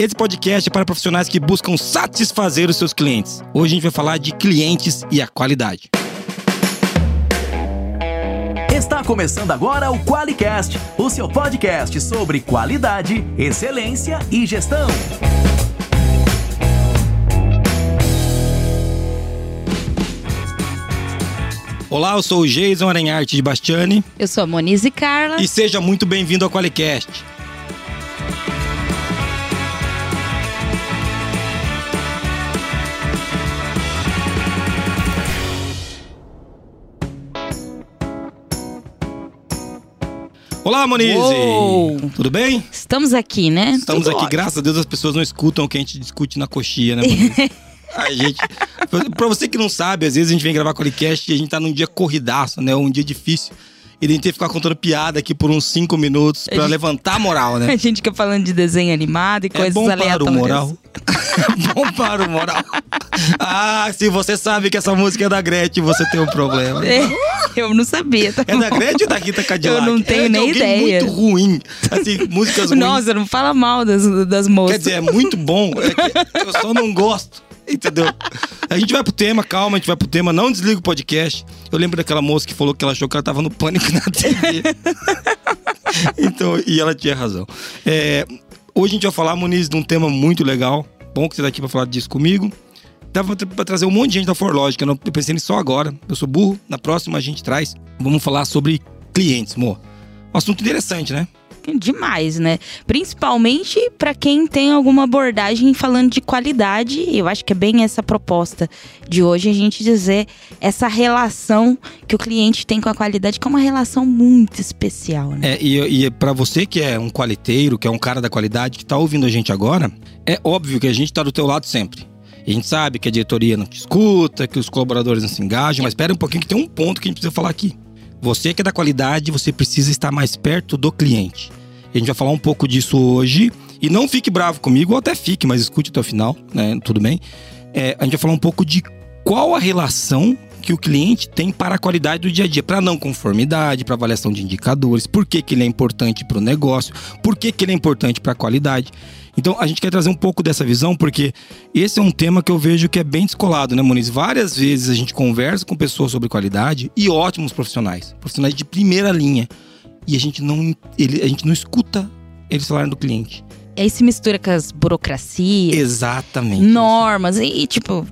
Esse podcast é para profissionais que buscam satisfazer os seus clientes. Hoje a gente vai falar de clientes e a qualidade. Está começando agora o QualiCast, o seu podcast sobre qualidade, excelência e gestão. Olá, eu sou o Jason Arenhart de Bastiani. Eu sou a Monise Carla. E seja muito bem-vindo ao QualiCast. Olá, Monise! Uou. Tudo bem? Estamos aqui, né? Estamos tudo aqui, ótimo. Graças a Deus as pessoas não escutam o que a gente discute na coxinha, né, Monise? A gente, pra você que não sabe, às vezes a gente vem gravar QualiCast e a gente tá num dia corridaço, né? Um dia difícil. E a gente tem que ficar contando piada aqui por uns 5 minutos pra levantar a moral, né? A gente fica falando de desenho animado e coisas aleatórias. É bom para o moral. É bom para o moral. Ah, se você sabe que essa música é da Gretchen, você tem um problema. É, eu não sabia. Tá, é da Gretchen ou da Rita Cadillac? Eu não tenho nem ideia. É muito ruim. Assim, músicas ruins. Nossa, não fala mal das moças. Quer dizer, é muito bom. É que eu só não gosto. Entendeu? A gente vai pro tema, calma, a gente vai pro tema, não desliga o podcast. Eu lembro daquela moça que falou que ela achou que ela tava no pânico na TV. Então, e ela tinha razão. Hoje a gente vai falar, Monise, de um tema muito legal. Bom que você tá aqui pra falar disso comigo. Dava pra trazer um monte de gente da Forlógica, eu pensei nisso só agora. Eu sou burro, na próxima a gente traz. Vamos falar sobre clientes, amor. Um assunto interessante, né? Demais, né? Principalmente para quem tem alguma abordagem falando de qualidade. Eu acho que é bem essa proposta de hoje, a gente dizer essa relação que o cliente tem com a qualidade, que é uma relação muito especial, né? E para você que é um qualiteiro, que é um cara da qualidade, que tá ouvindo a gente agora, é óbvio que a gente tá do teu lado sempre. A gente sabe que a diretoria não te escuta, que os colaboradores não se engajam, mas espera um pouquinho que tem um ponto que a gente precisa falar aqui. Você que é da qualidade, você precisa estar mais perto do cliente. A gente vai falar um pouco disso hoje. E não fique bravo comigo, ou até fique, mas escute até o final, né? Tudo bem? A gente vai falar um pouco de qual a relação que o cliente tem para a qualidade do dia a dia. Para não conformidade, para avaliação de indicadores, por que que ele é importante para o negócio, por que que ele é importante para a qualidade. Então, a gente quer trazer um pouco dessa visão, porque esse é um tema que eu vejo que é bem descolado, né, Monise? Várias vezes a gente conversa com pessoas sobre qualidade e ótimos profissionais, profissionais de primeira linha. E a gente não escuta eles falarem do cliente. E aí se mistura com as burocracias. Exatamente. Normas e tipo...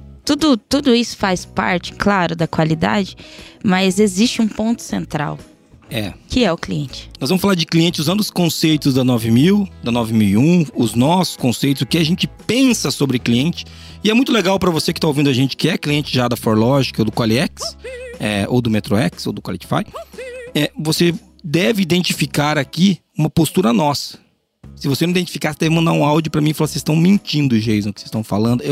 Tudo isso faz parte, claro, da qualidade, mas existe um ponto central, que é o cliente. Nós vamos falar de cliente usando os conceitos da 9000, da 9001, os nossos conceitos, o que a gente pensa sobre cliente. E é muito legal para você que está ouvindo a gente, que é cliente já da Forlógica, ou do Qualiex, ou do MetroX, ou do Qualify. Você deve identificar aqui uma postura nossa. Se você não identificar, você deve mandar um áudio pra mim e falar: vocês estão mentindo, Jason, o que vocês estão falando.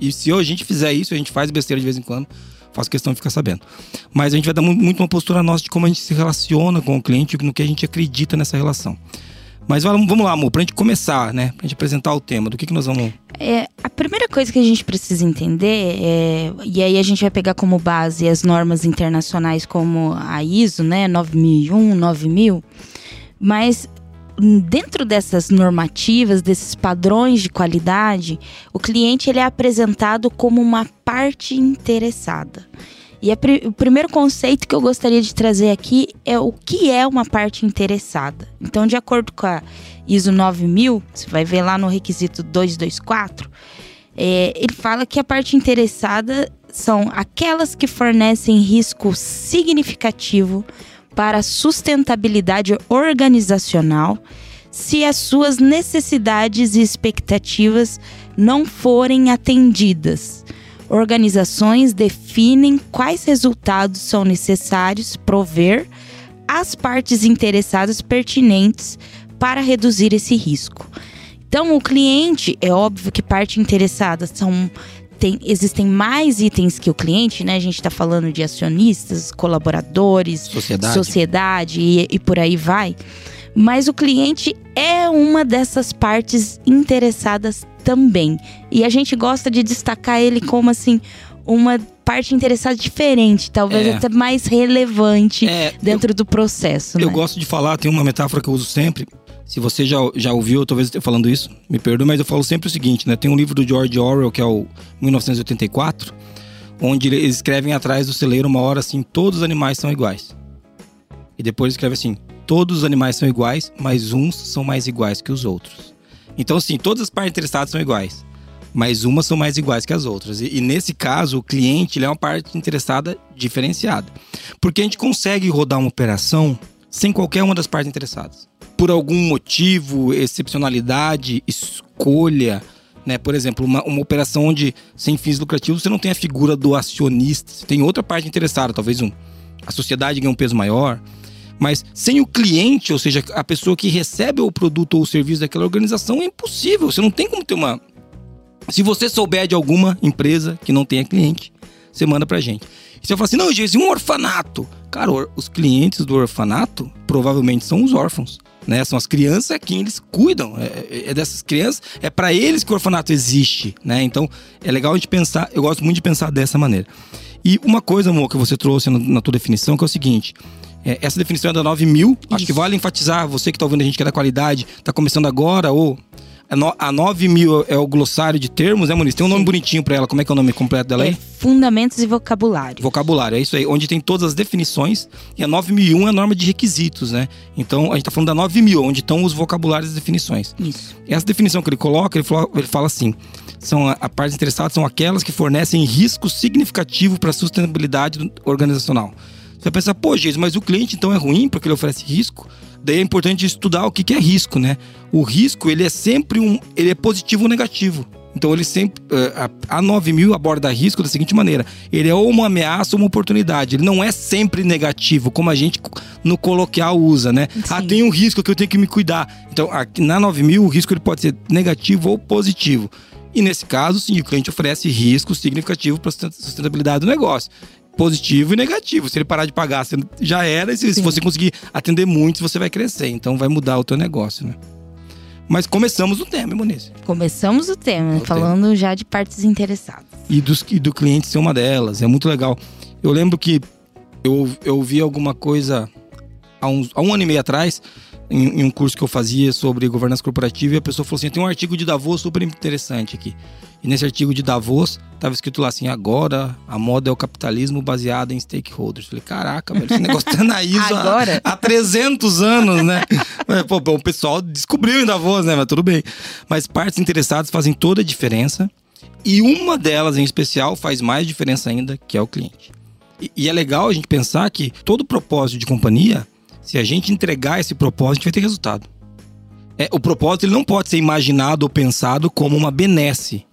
E se a gente fizer isso, a gente faz besteira de vez em quando, faço questão de ficar sabendo. Mas a gente vai dar muito uma postura nossa de como a gente se relaciona com o cliente, no que a gente acredita nessa relação. Mas vamos lá, amor, pra gente começar, né? Pra gente apresentar o tema, do que nós vamos... A primeira coisa que a gente precisa entender, e aí a gente vai pegar como base as normas internacionais como a ISO, né? 9001, 9000, mas... Dentro dessas normativas, desses padrões de qualidade, o cliente ele é apresentado como uma parte interessada. E o primeiro conceito que eu gostaria de trazer aqui é o que é uma parte interessada. Então, de acordo com a ISO 9000, você vai ver lá no requisito 224, ele fala que a parte interessada são aquelas que fornecem risco significativo para a sustentabilidade organizacional, se as suas necessidades e expectativas não forem atendidas. Organizações definem quais resultados são necessários prover às partes interessadas pertinentes para reduzir esse risco. Então, o cliente, é óbvio que partes interessadas são... Existem mais itens que o cliente, né? A gente está falando de acionistas, colaboradores, sociedade e por aí vai. Mas o cliente é uma dessas partes interessadas também. E a gente gosta de destacar ele como assim, uma parte interessada diferente, talvez até mais relevante dentro do processo. Eu gosto de falar, tem uma metáfora que eu uso sempre. Se você já ouviu, talvez eu esteja falando isso, me perdoe, mas eu falo sempre o seguinte, né? Tem um livro do George Orwell, que é o 1984, onde eles escrevem atrás do celeiro uma hora assim, todos os animais são iguais. E depois escreve assim, todos os animais são iguais, mas uns são mais iguais que os outros. Então, sim, todas as partes interessadas são iguais, mas umas são mais iguais que as outras. E nesse caso, o cliente ele é uma parte interessada diferenciada. Porque a gente consegue rodar uma operação sem qualquer uma das partes interessadas. Por algum motivo, excepcionalidade, escolha, né? Por exemplo, uma operação onde, sem fins lucrativos, você não tem a figura do acionista. Você tem outra parte interessada, talvez a sociedade ganha um peso maior. Mas sem o cliente, ou seja, a pessoa que recebe o produto ou o serviço daquela organização, é impossível. Você não tem como ter uma... Se você souber de alguma empresa que não tenha cliente, você manda pra gente. E você fala assim, não, Jason, um orfanato. Cara, os clientes do orfanato provavelmente são os órfãos, né? São as crianças a quem eles cuidam. É dessas crianças, é pra eles que o orfanato existe, né? Então, é legal a gente pensar, eu gosto muito de pensar dessa maneira. E uma coisa, amor, que você trouxe na tua definição, que é o seguinte... essa definição é da 9000, acho que vale enfatizar, você que está ouvindo a gente que é da qualidade, está começando agora, ou... A 9000 é o glossário de termos, né, Monise? Tem um nome bonitinho para ela, como é que é o nome completo dela aí? Fundamentos e Vocabulário. Vocabulário, é isso aí, onde tem todas as definições, e a 9001 é a norma de requisitos, né? Então, a gente tá falando da 9000, onde estão os vocabulários e as definições. Isso. Essa definição que ele coloca, ele fala assim, são a partes interessadas são aquelas que fornecem risco significativo para a sustentabilidade organizacional. Você vai pensar, pô, Jesus, mas o cliente então é ruim porque ele oferece risco? Daí é importante estudar o que é risco, né? O risco, ele é sempre ele é positivo ou negativo. Então, ele sempre... A 9000 aborda risco da seguinte maneira. Ele é ou uma ameaça ou uma oportunidade. Ele não é sempre negativo, como a gente no coloquial usa, né? Sim. Ah, tem um risco que eu tenho que me cuidar. Então, na 9000, o risco ele pode ser negativo ou positivo. E nesse caso, sim, o cliente oferece risco significativo para a sustentabilidade do negócio. Positivo e negativo. Se ele parar de pagar, você já era. E se você conseguir atender muitos, você vai crescer. Então, vai mudar o teu negócio, né? Mas começamos o tema, Monise. Começamos o tema, falando já de partes interessadas. E do cliente ser uma delas. É muito legal. Eu lembro que eu ouvi alguma coisa há um ano e meio atrás, em um curso que eu fazia sobre governança corporativa, e a pessoa falou assim, tem um artigo de Davos super interessante aqui. E nesse artigo de Davos, tava escrito lá assim, agora a moda é o capitalismo baseado em stakeholders. Falei, caraca, velho, esse negócio tá na ISO há 300 anos, né? Pô, o pessoal descobriu em Davos, né? Mas tudo bem. Mas partes interessadas fazem toda a diferença, e uma delas em especial faz mais diferença ainda, que é o cliente. E é legal a gente pensar que todo propósito de companhia, se a gente entregar esse propósito, a gente vai ter resultado. O propósito ele não pode ser imaginado ou pensado como uma benesse.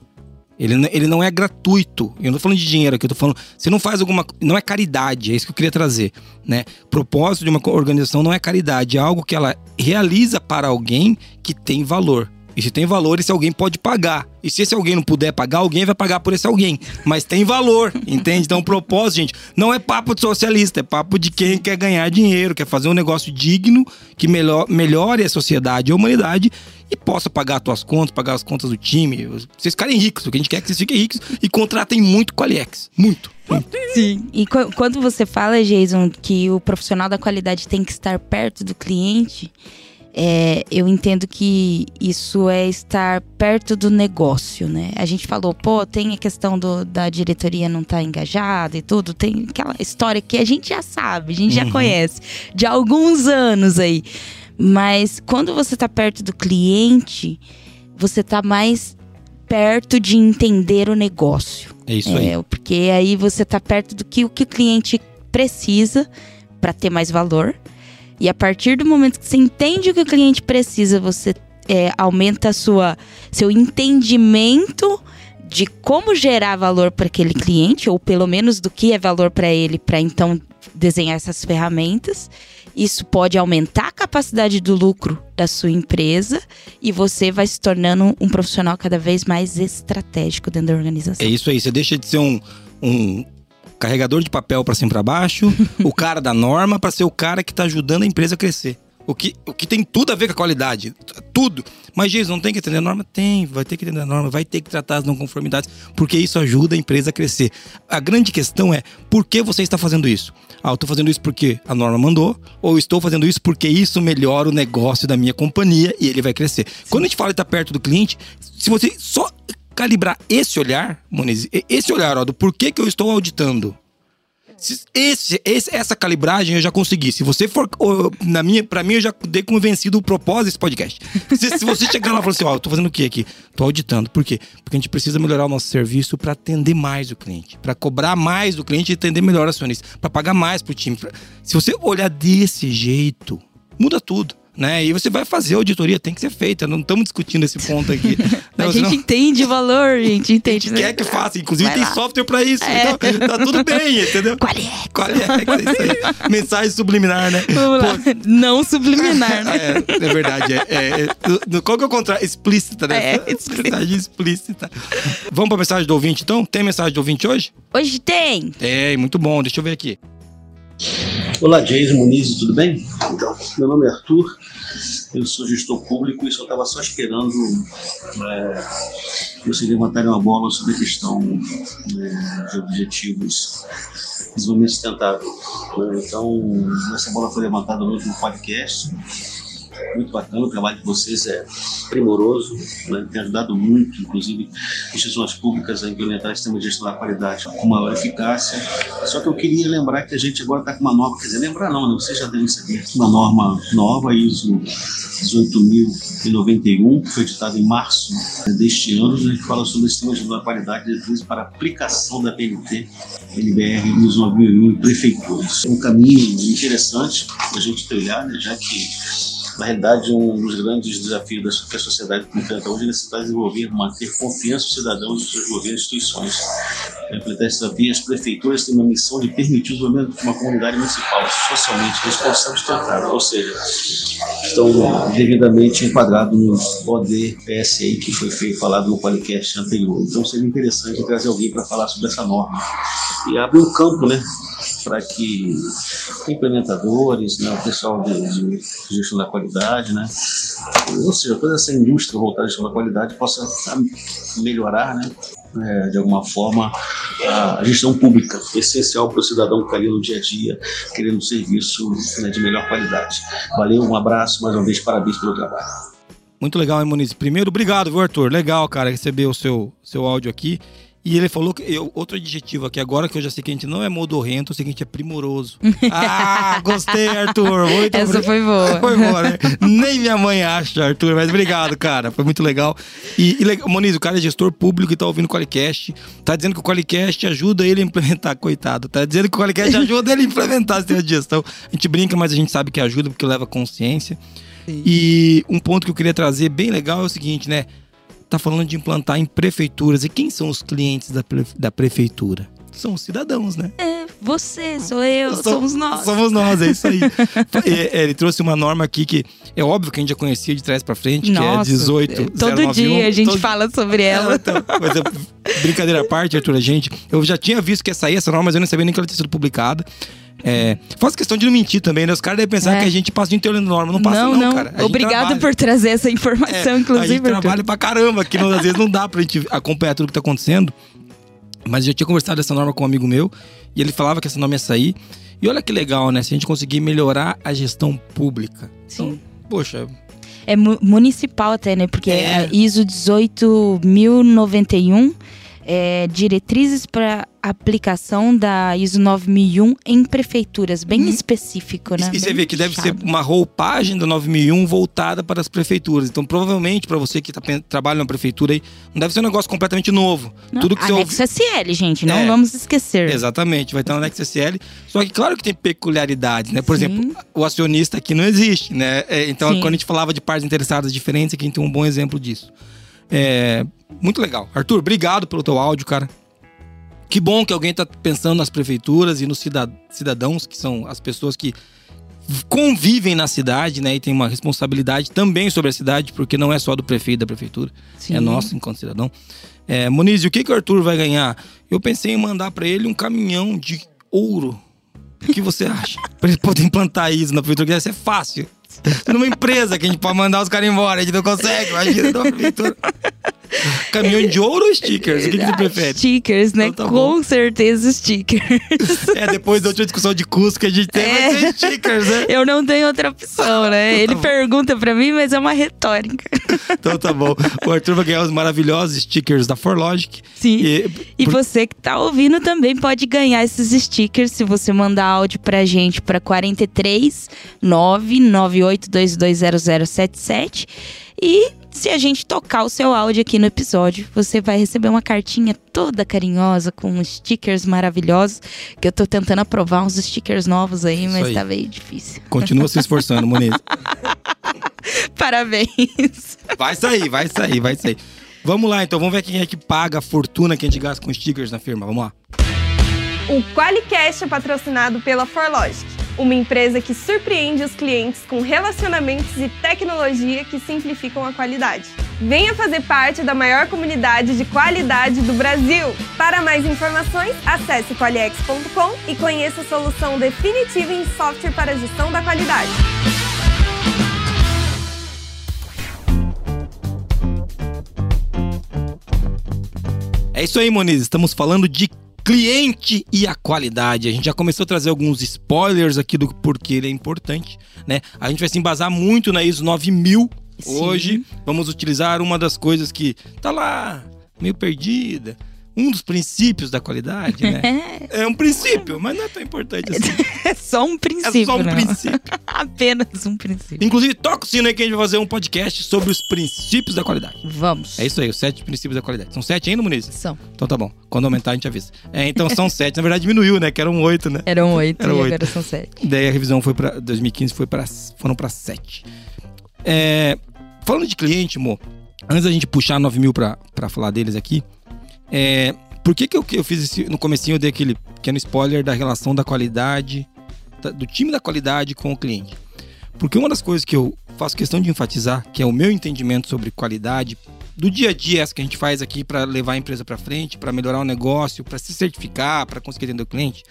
Ele não é gratuito. Eu não tô falando de dinheiro aqui, eu tô falando... Você não faz alguma... Não é caridade, é isso que eu queria trazer, né? Propósito de uma organização não é caridade, é algo que ela realiza para alguém que tem valor. E se tem valor, esse alguém pode pagar. E se esse alguém não puder pagar, alguém vai pagar por esse alguém. Mas tem valor, entende? Então, o propósito, gente, não é papo de socialista. É papo de quem quer ganhar dinheiro, quer fazer um negócio digno, que melhore a sociedade e a humanidade e possa pagar as tuas contas, pagar as contas do time. Vocês ficarem ricos. O que a gente quer é que vocês fiquem ricos e contratem muito Qualiex. Muito. Sim. E quando você fala, Jason, que o profissional da qualidade tem que estar perto do cliente... eu entendo que isso é estar perto do negócio, né? A gente falou, tem a questão da diretoria não estar engajada e tudo. Tem aquela história que a gente já sabe, a gente já conhece, de alguns anos aí. Mas quando você tá perto do cliente, você tá mais perto de entender o negócio. É isso aí. Porque aí você tá perto do que o cliente precisa para ter mais valor. E a partir do momento que você entende o que o cliente precisa, você aumenta seu entendimento de como gerar valor para aquele cliente, ou pelo menos do que é valor para ele, para então desenhar essas ferramentas. Isso pode aumentar a capacidade do lucro da sua empresa e você vai se tornando um profissional cada vez mais estratégico dentro da organização. É isso aí, você deixa de ser um carregador de papel para cima e para baixo, o cara da norma para ser o cara que tá ajudando a empresa a crescer. O que tem tudo a ver com a qualidade. Tudo. Mas, Jason, não tem que atender a norma? Tem. Vai ter que atender a norma. Vai ter que tratar as não conformidades. Porque isso ajuda a empresa a crescer. A grande questão é, por que você está fazendo isso? Ah, eu estou fazendo isso porque a norma mandou. Ou estou fazendo isso porque isso melhora o negócio da minha companhia e ele vai crescer. Sim. Quando a gente fala de estar perto do cliente, se você só calibrar esse olhar, Monise, esse olhar, ó, do porquê que eu estou auditando. Essa calibragem eu já consegui. Se você for, pra mim, eu já dei convencido o propósito desse podcast. Se você chegar lá e falar assim, ó, eu tô fazendo o que aqui? Tô auditando. Por quê? Porque a gente precisa melhorar o nosso serviço pra atender mais o cliente, pra cobrar mais do cliente e atender melhor o acionista, pra pagar mais pro time. Se você olhar desse jeito, muda tudo. Né? E você vai fazer a auditoria, tem que ser feita. Não estamos discutindo esse ponto aqui. Não, a gente senão... entende o valor, a gente entende. A gente quer que faça, inclusive vai tem lá. Software para isso. É. Então tá tudo bem, entendeu? Qualiex, isso aí. Mensagem subliminar, né? Vamos lá. Não subliminar, né? É verdade. Qual que é o contrário? Explícita, né? É, explícita. Mensagem explícita. Vamos para a mensagem do ouvinte, então? Tem mensagem do ouvinte hoje? Hoje tem. Tem, muito bom. Deixa eu ver aqui. Olá, Jason, Monise, tudo bem? Então, meu nome é Arthur, eu sou gestor público e só estava só esperando vocês levantarem uma bola sobre a questão de objetivos de desenvolvimento sustentável. Então, essa bola foi levantada no último podcast, muito bacana, o trabalho de vocês é primoroso, tem ajudado muito, inclusive, instituições públicas a implementar o sistema de gestão da qualidade com maior eficácia. Só que eu queria lembrar que a gente agora está com uma nova, quer dizer, lembrar não, né? Vocês já devem saber, uma norma nova, ISO 18091, que foi editada em março deste ano, né, que fala sobre o sistema de gestão da qualidade para aplicação da PNT, NBR, ISO 9001 e prefeituras. É um caminho interessante para a gente trilhar, né, já que na realidade, um dos grandes desafios que a sociedade enfrenta hoje é a necessidade de desenvolver, manter confiança dos cidadãos e dos seus governos e instituições. Para enfrentar esse desafio, as prefeituras têm uma missão de permitir o desenvolvimento de uma comunidade municipal socialmente responsável e sustentável, ou seja, estão devidamente enquadrados no ODPSI que foi falado no podcast anterior. Então seria interessante trazer alguém para falar sobre essa norma. E abre um campo, né, para que implementadores, né, o pessoal de gestão da qualidade, né, ou seja, toda essa indústria voltada à gestão da qualidade possa melhorar, né, de alguma forma a gestão pública, essencial para o cidadão que está ali no dia a dia, querendo um serviço, né, de melhor qualidade. Valeu, um abraço, mais uma vez, parabéns pelo trabalho. Muito legal, hein, Monise? Primeiro, obrigado, viu, Arthur? Legal, cara, receber o seu áudio aqui. E ele falou que outro adjetivo aqui agora, que eu já sei que a gente não é modorrento, eu sei que a gente é primoroso. Ah, gostei, Arthur. Muito Essa foi boa. Foi boa, né? Nem minha mãe acha, Arthur, mas obrigado, cara. Foi muito legal. E Monise, o cara é gestor público e tá ouvindo o QualiCast. Tá dizendo que o QualiCast ajuda ele a implementar, coitado. Tá dizendo que o QualiCast ajuda ele a implementar essa gestão. A gente brinca, mas a gente sabe que ajuda porque leva consciência. Sim. E um ponto que eu queria trazer bem legal é o seguinte, né? Tá falando de implantar em prefeituras. E quem são os clientes da prefeitura? São os cidadãos, né? É, você, sou eu, somos nós. Somos nós, é isso aí. Ele trouxe uma norma aqui que é óbvio que a gente já conhecia de trás pra frente, nossa, que é 18.091. Todo dia a gente fala sobre ela. Então, mas brincadeira à parte, Arthur, eu já tinha visto que ia sair essa norma, mas eu não sabia nem que ela tinha sido publicada. É, faz questão de não mentir também, né? Os caras devem pensar que a gente passa de olhando norma. Não passa não, cara. Obrigado por trazer essa informação, inclusive. A gente trabalha pra caramba, que às vezes não dá pra gente acompanhar tudo que tá acontecendo. Mas eu já tinha conversado dessa norma com um amigo meu e ele falava que essa norma ia sair. E olha que legal, né? Se a gente conseguir melhorar a gestão pública. Sim. Então, poxa... É municipal até, né? Porque a ISO 18091... diretrizes para aplicação da ISO 9001 em prefeituras, bem específico, né? E você vê que deve ser uma roupagem da 9001 voltada para as prefeituras. Então, provavelmente, para você que trabalha na prefeitura aí, não deve ser um negócio completamente novo. Não, tudo que anexo você SL, gente, não vamos esquecer. Exatamente, vai ter um anexo SL. Só que, claro que tem peculiaridades, né? Por exemplo, o acionista aqui não existe, né? Então, quando a gente falava de partes interessadas diferentes, aqui a gente tem um bom exemplo disso. Muito legal. Arthur, obrigado pelo teu áudio, cara. Que bom que alguém tá pensando nas prefeituras e nos cidadãos, que são as pessoas que convivem na cidade, né? E tem uma responsabilidade também sobre a cidade, porque não é só do prefeito da prefeitura. Sim. É nosso enquanto cidadão. Monise, o que o Arthur vai ganhar? Eu pensei em mandar para ele um caminhão de ouro. O que você acha? Pra ele poder implantar isso na prefeitura, que deve ser fácil. numa empresa que a gente pode mandar os caras embora, a gente não consegue, imagina da prefeitura. Caminhão de ouro ou stickers? O que tu prefere? Stickers, né? Então, tá com certeza stickers. É, depois da última discussão de custo que a gente teve, vai ser stickers, né? Eu não tenho outra opção, né? Então, ele pergunta pra mim, mas é uma retórica. Então tá bom. O Arthur vai ganhar os maravilhosos stickers da Forlogic. Sim. E você que tá ouvindo também pode ganhar esses stickers se você mandar áudio pra gente pra 43998220077 e se a gente tocar o seu áudio aqui no episódio, você vai receber uma cartinha toda carinhosa com stickers maravilhosos, que eu tô tentando aprovar uns stickers novos aí, mas aí tá meio difícil. Continua se esforçando, Monise. Parabéns. Vai sair. Vamos lá, então. Vamos ver quem é que paga a fortuna que a gente gasta com stickers na firma. Vamos lá. O QualiCast é patrocinado pela Forlogic, uma empresa que surpreende os clientes com relacionamentos e tecnologia que simplificam a qualidade. Venha fazer parte da maior comunidade de qualidade do Brasil! Para mais informações, acesse qualiex.com e conheça a solução definitiva em software para gestão da qualidade. É isso aí, Monise. Estamos falando de cliente e a qualidade. A gente já começou a trazer alguns spoilers aqui do porquê ele é importante, né? A gente vai se embasar muito na ISO 9000. Sim. Hoje vamos utilizar uma das coisas que tá lá, meio perdida. Um dos princípios da qualidade, né? É um princípio, mas não é tão importante assim. É só um princípio. É só um princípio. Apenas um princípio. Inclusive, toca o sino aí que a gente vai fazer um podcast sobre os princípios da qualidade. Vamos. É isso aí, os 7 princípios da qualidade. São 7 ainda, Monise? São. Então tá bom. Quando aumentar, a gente avisa. É, então são 7. Na verdade, diminuiu, né? Que eram 8, né? Eram 8 e agora são 7. Daí a revisão foi pra 2015, foram pra 7. Falando de cliente, amor, antes da gente puxar 9000 pra falar deles aqui, por que eu fiz esse, no comecinho eu dei aquele pequeno spoiler da relação da qualidade, do time da qualidade com o cliente? Porque uma das coisas que eu faço questão de enfatizar, que é o meu entendimento sobre qualidade, do dia a dia, essa que a gente faz aqui para levar a empresa para frente, para melhorar o negócio, para se certificar, para conseguir atender o cliente,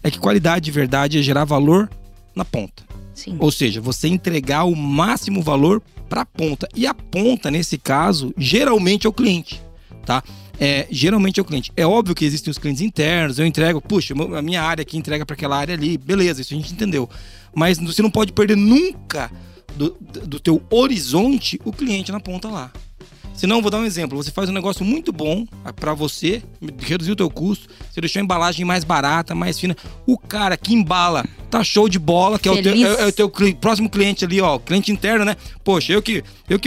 é que qualidade de verdade é gerar valor na ponta. Sim. Ou seja, você entregar o máximo valor para a ponta. E a ponta, nesse caso, geralmente é o cliente, tá? Geralmente é o cliente. É óbvio que existem os clientes internos, eu entrego, puxa, a minha área aqui entrega para aquela área ali, beleza, isso a gente entendeu. Mas você não pode perder nunca do teu horizonte o cliente na ponta lá. Senão, vou dar um exemplo, você faz um negócio muito bom para você, reduziu o teu custo, você deixou a embalagem mais barata, mais fina, o cara que embala tá show de bola, que é o teu próximo cliente ali, ó, cliente interno, né? Poxa, eu que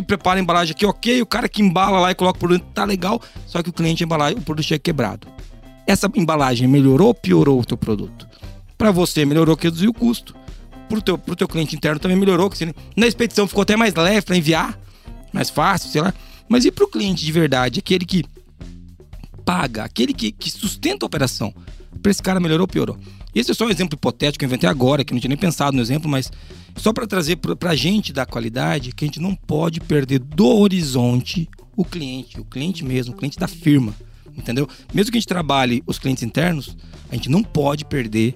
preparo a embalagem aqui, ok, o cara que embala lá e coloca o produto, tá legal, só que o cliente embala, o produto chega quebrado. Essa embalagem melhorou ou piorou o teu produto? Para você, melhorou que reduziu o custo. Pro teu cliente interno também melhorou, que na expedição ficou até mais leve para enviar, mais fácil, sei lá. Mas e para o cliente de verdade, aquele que paga, aquele que sustenta a operação? Para esse cara melhorou ou piorou? Esse é só um exemplo hipotético que eu inventei agora, que eu não tinha nem pensado no exemplo, mas só para trazer para a gente da qualidade, que a gente não pode perder do horizonte o cliente mesmo, o cliente da firma, entendeu? Mesmo que a gente trabalhe os clientes internos, a gente não pode perder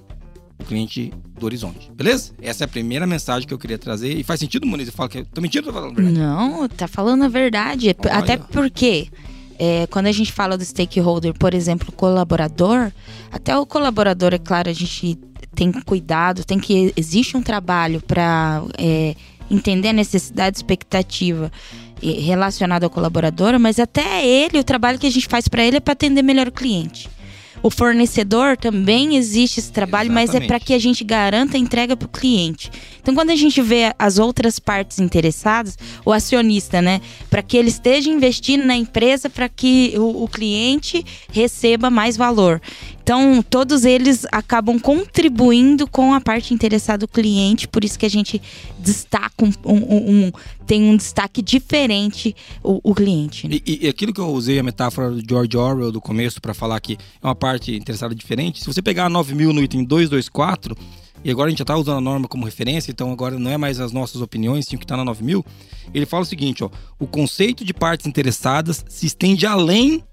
o cliente do horizonte, beleza? Essa é a primeira mensagem que eu queria trazer. E faz sentido, Monise? Eu falo que tô mentindo ou tô falando a verdade? Não, tá falando a verdade. Olha. Até porque quando a gente fala do stakeholder, por exemplo, colaborador, até o colaborador, é claro, a gente tem cuidado, existe um trabalho para entender a necessidade, expectativa relacionada ao colaborador, mas até ele, o trabalho que a gente faz para ele é para atender melhor o cliente. O fornecedor também existe esse trabalho, exatamente, mas é para que a gente garanta a entrega para o cliente. Então, quando a gente vê as outras partes interessadas, o acionista, né? Para que ele esteja investindo na empresa para que o cliente receba mais valor. Então, todos eles acabam contribuindo com a parte interessada do cliente, por isso que a gente destaca tem um destaque diferente o cliente. Né? E aquilo que eu usei, a metáfora do George Orwell do começo, para falar que é uma parte interessada diferente, se você pegar a 9000 no item 224, e agora a gente já está usando a norma como referência, então agora não é mais as nossas opiniões, sim, o que está na 9000, ele fala o seguinte, ó, o conceito de partes interessadas se estende além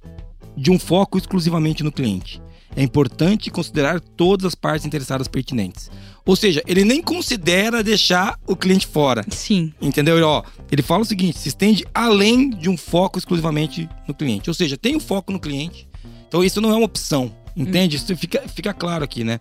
de um foco exclusivamente no cliente. É importante considerar todas as partes interessadas pertinentes. Ou seja, ele nem considera deixar o cliente fora. Sim. Entendeu? Ele fala o seguinte, se estende além de um foco exclusivamente no cliente. Ou seja, tem um foco no cliente. Então isso não é uma opção, entende? Isso fica claro aqui, né?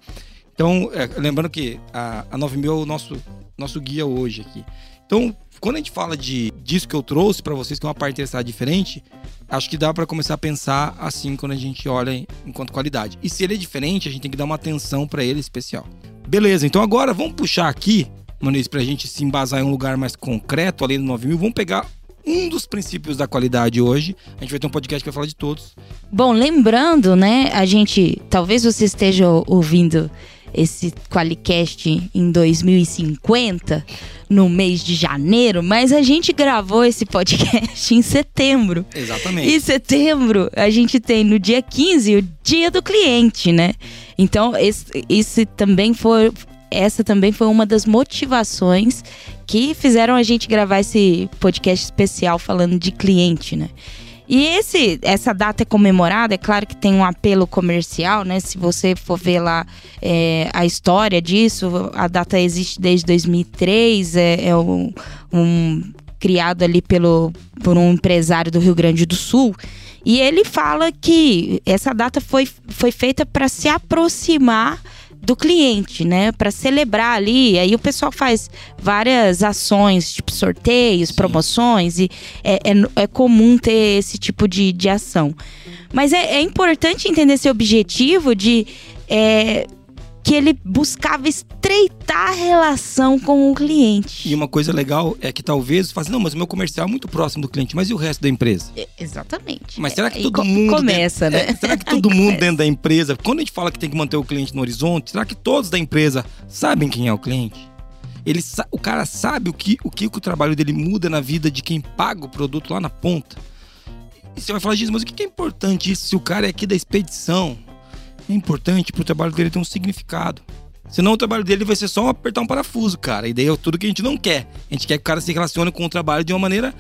Então, lembrando que a 9000 é o nosso guia hoje aqui. Então, quando a gente fala disso que eu trouxe para vocês, que é uma parte interessada diferente, acho que dá para começar a pensar assim quando a gente olha enquanto qualidade. E se ele é diferente, a gente tem que dar uma atenção para ele especial. Beleza, então agora vamos puxar aqui, Monise, para a gente se embasar em um lugar mais concreto, além do 9000, vamos pegar um dos princípios da qualidade hoje. A gente vai ter um podcast que vai falar de todos. Bom, lembrando, né, a gente, talvez você esteja ouvindo esse QualiCast em 2050, no mês de janeiro, mas a gente gravou esse podcast em setembro. Exatamente. Em setembro, a gente tem no dia 15 o Dia do Cliente, né? Então, essa também foi uma das motivações que fizeram a gente gravar esse podcast especial falando de cliente, né? E essa data é comemorada, é claro que tem um apelo comercial, né? Se você for ver lá a história disso, a data existe desde 2003, criado ali por um empresário do Rio Grande do Sul. E ele fala que essa data foi feita para se aproximar do cliente, né? Para celebrar ali. Aí o pessoal faz várias ações, tipo sorteios, promoções, e é comum ter esse tipo de ação. Mas é importante entender esse objetivo que ele buscava estreitar a relação com o cliente. E uma coisa legal é que talvez você fala assim, não, mas o meu comercial é muito próximo do cliente, mas e o resto da empresa? Exatamente. Mas será que todo mundo... Começa, né? Será que todo mundo dentro da empresa, quando a gente fala que tem que manter o cliente no horizonte, será que todos da empresa sabem quem é o cliente? O cara sabe o que o trabalho dele muda na vida de quem paga o produto lá na ponta? E você vai falar, mas o que é importante isso se o cara é aqui da expedição? É importante pro trabalho dele ter um significado. Senão o trabalho dele vai ser só apertar um parafuso, cara. E daí é tudo que a gente não quer. A gente quer que o cara se relacione com o trabalho de uma maneira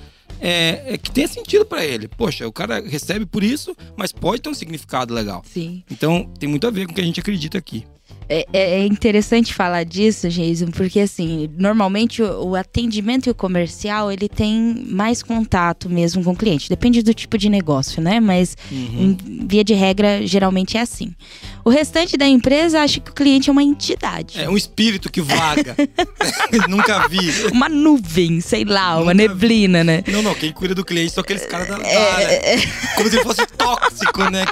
que tenha sentido pra ele. Poxa, o cara recebe por isso, mas pode ter um significado legal. Sim. Então tem muito a ver com o que a gente acredita aqui. É interessante falar disso, Jason, porque assim, normalmente o atendimento e o comercial, ele tem mais contato mesmo com o cliente. Depende do tipo de negócio, né? Mas, via de regra, geralmente é assim. O restante da empresa acha que o cliente é uma entidade. É um espírito que vaga. Nunca vi. Uma nuvem, sei lá, uma neblina, né? Não, quem cuida do cliente são aqueles caras da área. Como se fosse tóxico, né?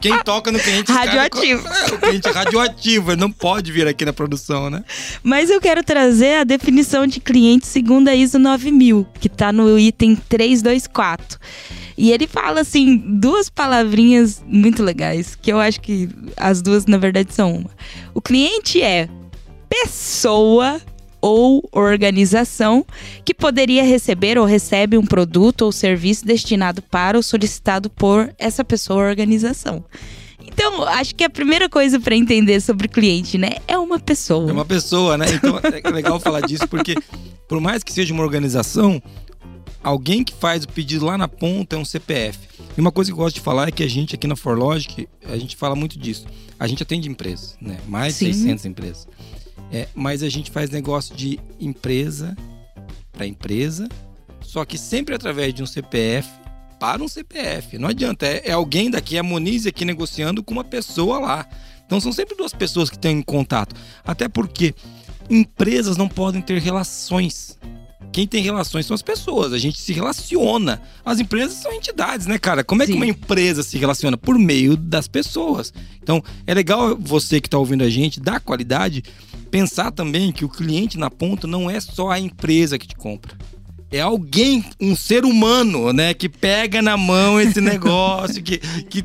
Quem toca no cliente... Radioativo. O cliente é radioativo. Não pode vir aqui na produção, né? Mas eu quero trazer a definição de cliente segundo a ISO 9000, que está no item 324. E ele fala, assim, duas palavrinhas muito legais, que eu acho que as duas, na verdade, são uma. O cliente é pessoa ou organização que poderia receber ou recebe um produto ou serviço destinado para ou solicitado por essa pessoa ou organização. Então, acho que a primeira coisa para entender sobre o cliente, né? É uma pessoa. É uma pessoa, né? Então, é legal falar disso, porque por mais que seja uma organização, alguém que faz o pedido lá na ponta é um CPF. E uma coisa que eu gosto de falar é que a gente aqui na Forlogic, a gente fala muito disso. A gente atende empresas, né? Mais de 600 empresas. Mas a gente faz negócio de empresa para empresa, só que sempre através de um CPF. Para um CPF, não adianta, é alguém daqui, é a Monise aqui negociando com uma pessoa lá. Então são sempre duas pessoas que têm contato, até porque empresas não podem ter relações. Quem tem relações são as pessoas, a gente se relaciona. As empresas são entidades, né, cara? Como é que uma empresa se relaciona? Por meio das pessoas. Então é legal você que está ouvindo a gente, da qualidade, pensar também que o cliente na ponta não é só a empresa que te compra. É alguém, um ser humano, né? Que pega na mão esse negócio.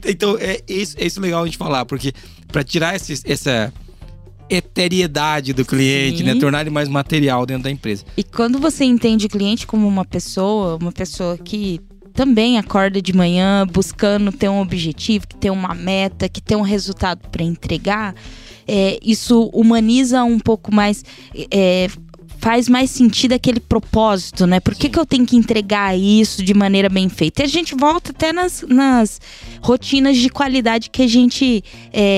Então, é isso legal a gente falar. Porque para tirar essa eteriedade do cliente, né? Tornar ele mais material dentro da empresa. E quando você entende o cliente como uma pessoa que também acorda de manhã buscando ter um objetivo, que tem uma meta, que tem um resultado para entregar, isso humaniza um pouco mais... faz mais sentido aquele propósito, né? Por que que eu tenho que entregar isso de maneira bem feita? E a gente volta até nas rotinas de qualidade que a gente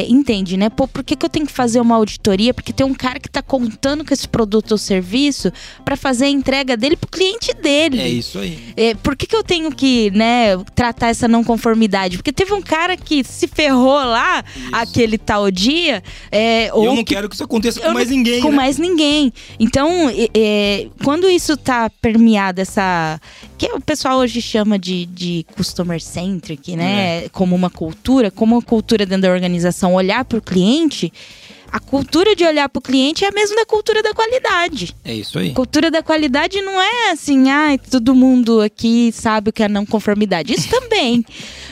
entende, né? Pô, por que que eu tenho que fazer uma auditoria? Porque tem um cara que tá contando com esse produto ou serviço para fazer a entrega dele pro cliente dele. É isso aí. Por que que eu tenho que, né, tratar essa não conformidade? Porque teve um cara que se ferrou lá, isso, aquele tal dia. Eu não quero que isso aconteça com mais ninguém. Com mais ninguém. Então, quando isso tá permeado, essa... que o pessoal hoje chama de customer centric, né? Como uma cultura, dentro da organização, olhar pro cliente... A cultura de olhar pro cliente é a mesma da cultura da qualidade. É isso aí. Cultura da qualidade não é assim, todo mundo aqui sabe o que é não conformidade. Isso também.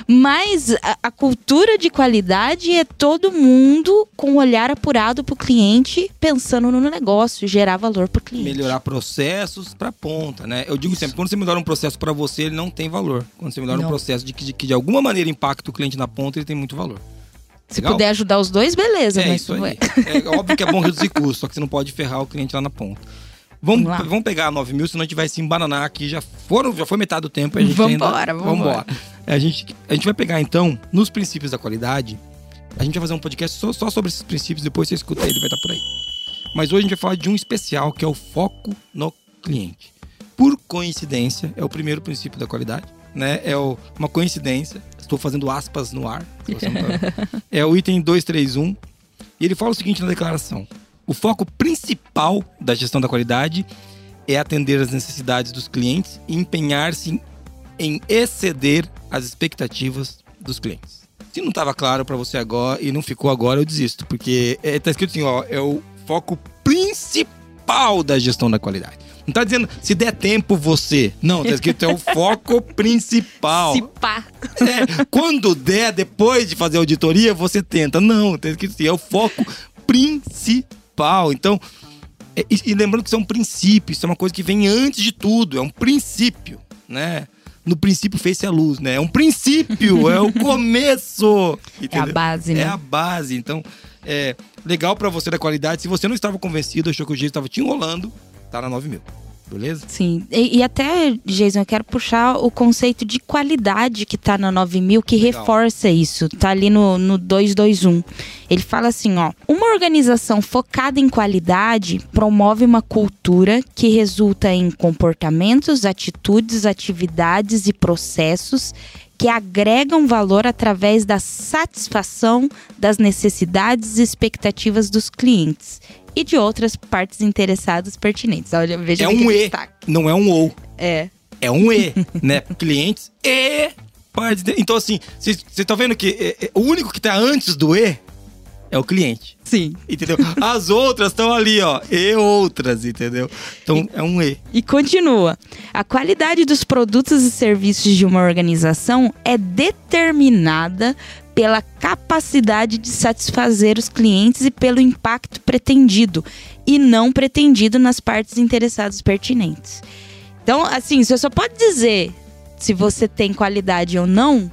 Mas a cultura de qualidade é todo mundo com o olhar apurado pro cliente, pensando no negócio, gerar valor pro cliente. Melhorar processos pra ponta, né? Eu digo sempre, quando você melhora um processo pra você, ele não tem valor. Quando você melhora um processo que de alguma maneira impacta o cliente na ponta, ele tem muito valor. Se puder ajudar os dois, beleza. Mas isso aí. É óbvio que é bom reduzir custo, só que você não pode ferrar o cliente lá na ponta. Vamos pegar a 9 mil, senão a gente vai se embananar aqui. Já foi metade do tempo. Vamos embora. A gente vai pegar, então, nos princípios da qualidade. A gente vai fazer um podcast só sobre esses princípios, depois você escuta ele, vai estar por aí. Mas hoje a gente vai falar de um especial, que é o foco no cliente. Por coincidência, é o primeiro princípio da qualidade. Né? Uma coincidência. Estou fazendo aspas no ar. É o item 231. E ele fala o seguinte na declaração: o foco principal da gestão da qualidade é atender às necessidades dos clientes e empenhar-se em exceder as expectativas dos clientes. Se não estava claro para você agora e não ficou agora, eu desisto. Porque está escrito assim, é o foco principal da gestão da qualidade. Não tá dizendo, se der tempo, você. Não, tá escrito, é o foco principal. Se pá. Quando der, depois de fazer auditoria, você tenta. Não, tá escrito assim, é o foco principal. Então, e lembrando que isso é um princípio, isso é uma coisa que vem antes de tudo. É um princípio, né? No princípio fez-se a luz, né? É um princípio, é o começo. Entendeu? É a base, né? É a base. Então, é legal pra você da qualidade. Se você não estava convencido, achou que o jeito estava te enrolando, tá na 9 mil, beleza? Sim, e até, Jason, eu quero puxar o conceito de qualidade que tá na 9 mil, que legal, reforça isso. Tá ali no 221. Ele fala assim, uma organização focada em qualidade promove uma cultura que resulta em comportamentos, atitudes, atividades e processos que agregam valor através da satisfação das necessidades e expectativas dos clientes e de outras partes interessadas pertinentes. Olha, veja um E, destaque. Não é um O. É um E, né? Clientes e partes. Então, assim, você tá vendo que o único que tá antes do E é o cliente. Sim. Entendeu? As outras estão ali, E outras, entendeu? Então, é um E. E continua. A qualidade dos produtos e serviços de uma organização é determinada pela capacidade de satisfazer os clientes e pelo impacto pretendido e não pretendido nas partes interessadas pertinentes. Então, assim, você só pode dizer se você tem qualidade ou não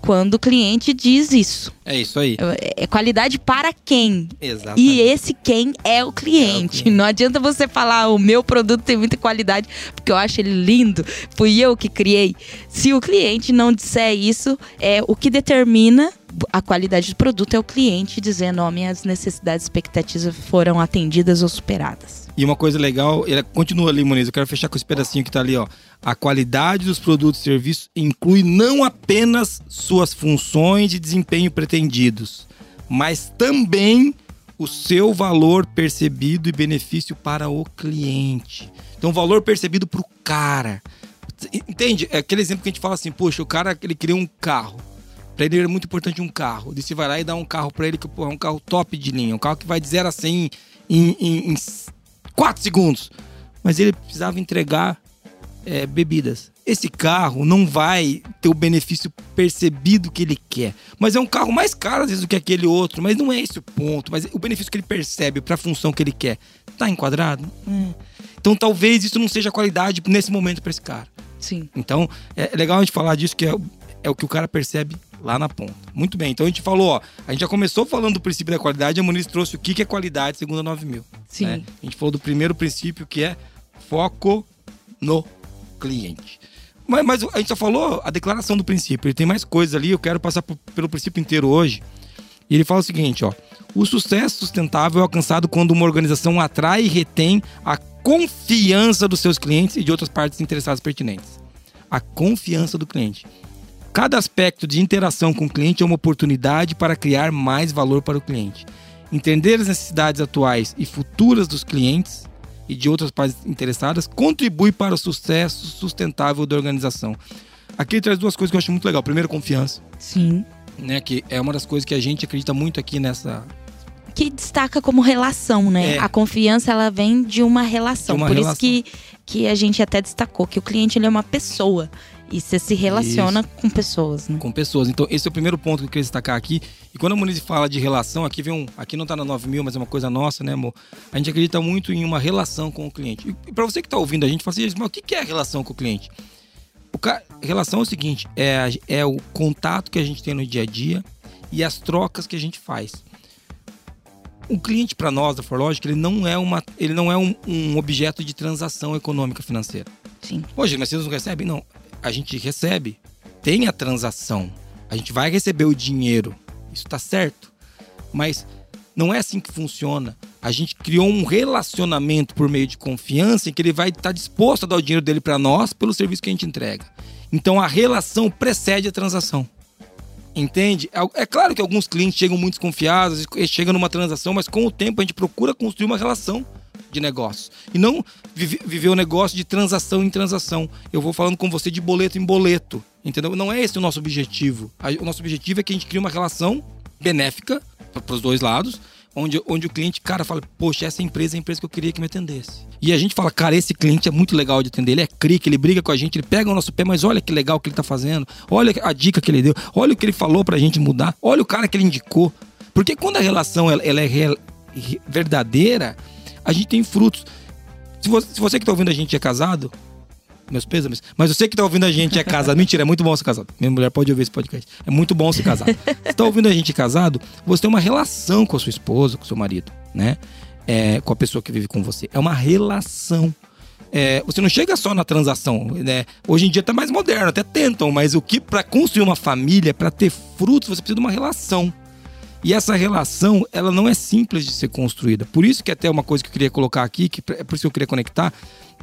quando o cliente diz isso. É isso aí. É qualidade para quem? Exatamente. E esse quem é o cliente. Não adianta você falar, o meu produto tem muita qualidade, porque eu acho ele lindo, fui eu que criei. Se o cliente não disser isso, o que determina a qualidade do produto é o cliente dizendo, minhas necessidades e expectativas foram atendidas ou superadas. E uma coisa legal, ele continua ali, Monise, eu quero fechar com esse pedacinho que tá ali, A qualidade dos produtos e serviços inclui não apenas suas funções de desempenho pretendidos, mas também o seu valor percebido e benefício para o cliente. Então, valor percebido para o cara. Entende? É aquele exemplo que a gente fala assim, poxa, o cara, ele cria um carro. Para ele é muito importante um carro. Você vai lá e dá um carro para ele que é um carro top de linha. Um carro que vai de 0 a 100 em 4 segundos. Mas ele precisava entregar bebidas. Esse carro não vai ter o benefício percebido que ele quer. Mas é um carro mais caro, às vezes, do que aquele outro. Mas não é esse o ponto. Mas o benefício que ele percebe para a função que ele quer tá enquadrado? Então, talvez isso não seja qualidade nesse momento para esse cara. Sim. Então, é legal a gente falar disso, que é o que o cara percebe lá na ponta. Muito bem, então a gente falou, ó, a gente já começou falando do princípio da qualidade, a Monise trouxe o que é qualidade segundo a 9000. Sim. Né? A gente falou do primeiro princípio, que é foco no cliente. Mas a gente só falou a declaração do princípio, ele tem mais coisas ali, eu quero passar pelo princípio inteiro hoje. E ele fala o seguinte, ó, o sucesso sustentável é alcançado quando uma organização atrai e retém a confiança dos seus clientes e de outras partes interessadas pertinentes. A confiança do cliente. Cada aspecto de interação com o cliente é uma oportunidade para criar mais valor para o cliente. Entender as necessidades atuais e futuras dos clientes e de outras partes interessadas contribui para o sucesso sustentável da organização. Aqui ele traz duas coisas que eu acho muito legal. Primeiro, confiança. Sim. Né, que é uma das coisas que a gente acredita muito aqui nessa... Que destaca como relação, né? É. A confiança, ela vem de uma relação. De uma relação. Isso que a gente até destacou, que o cliente ele é uma pessoa. E você se relaciona com pessoas, né? Com pessoas. Então, esse é o primeiro ponto que eu queria destacar aqui. E quando a Monise fala de relação, aqui vem aqui não tá na 9000, mas é uma coisa nossa, né, amor? A gente acredita muito em uma relação com o cliente. E pra você que tá ouvindo a gente, fala assim, mas o que é a relação com o cliente? Relação é o seguinte, é o contato que a gente tem no dia a dia e as trocas que a gente faz. O cliente para nós da Forlógica, ele não é um objeto de transação econômica financeira. Sim. Hoje, mas vocês não recebem? Não. A gente recebe, tem a transação, a gente vai receber o dinheiro, isso tá certo, mas não é assim que funciona. A gente criou um relacionamento por meio de confiança em que ele vai estar disposto a dar o dinheiro dele para nós pelo serviço que a gente entrega. Então a relação precede a transação. Entende? É claro que alguns clientes chegam muito desconfiados, eles chegam numa transação, mas com o tempo a gente procura construir uma relação de negócios. E não viver o negócio de transação em transação. Eu vou falando com você de boleto em boleto. Entendeu? Não é esse o nosso objetivo. O nosso objetivo é que a gente crie uma relação benéfica para os dois lados, onde o cliente, cara, fala, poxa, essa empresa é a empresa que eu queria que me atendesse. E a gente fala, cara, esse cliente é muito legal de atender, ele é crique, ele briga com a gente, ele pega o nosso pé, mas olha que legal que ele tá fazendo, olha a dica que ele deu, olha o que ele falou pra gente mudar, olha o cara que ele indicou. Porque quando a relação ela é verdadeira, a gente tem frutos. Se você que tá ouvindo a gente é casado, meus pêsames, mas você que tá ouvindo a gente é casado, mentira, é muito bom ser casado, minha mulher pode ouvir esse podcast, é muito bom ser casado. Você tá ouvindo a gente casado, você tem uma relação com a sua esposa, com o seu marido, né? Com a pessoa que vive com você, é uma relação. Você não chega só na transação, né? Hoje em dia tá mais moderno, até tentam, mas o que para construir uma família, para ter frutos, você precisa de uma relação. E essa relação, ela não é simples de ser construída. Por isso que até uma coisa que eu queria colocar aqui, que é por isso que eu queria conectar,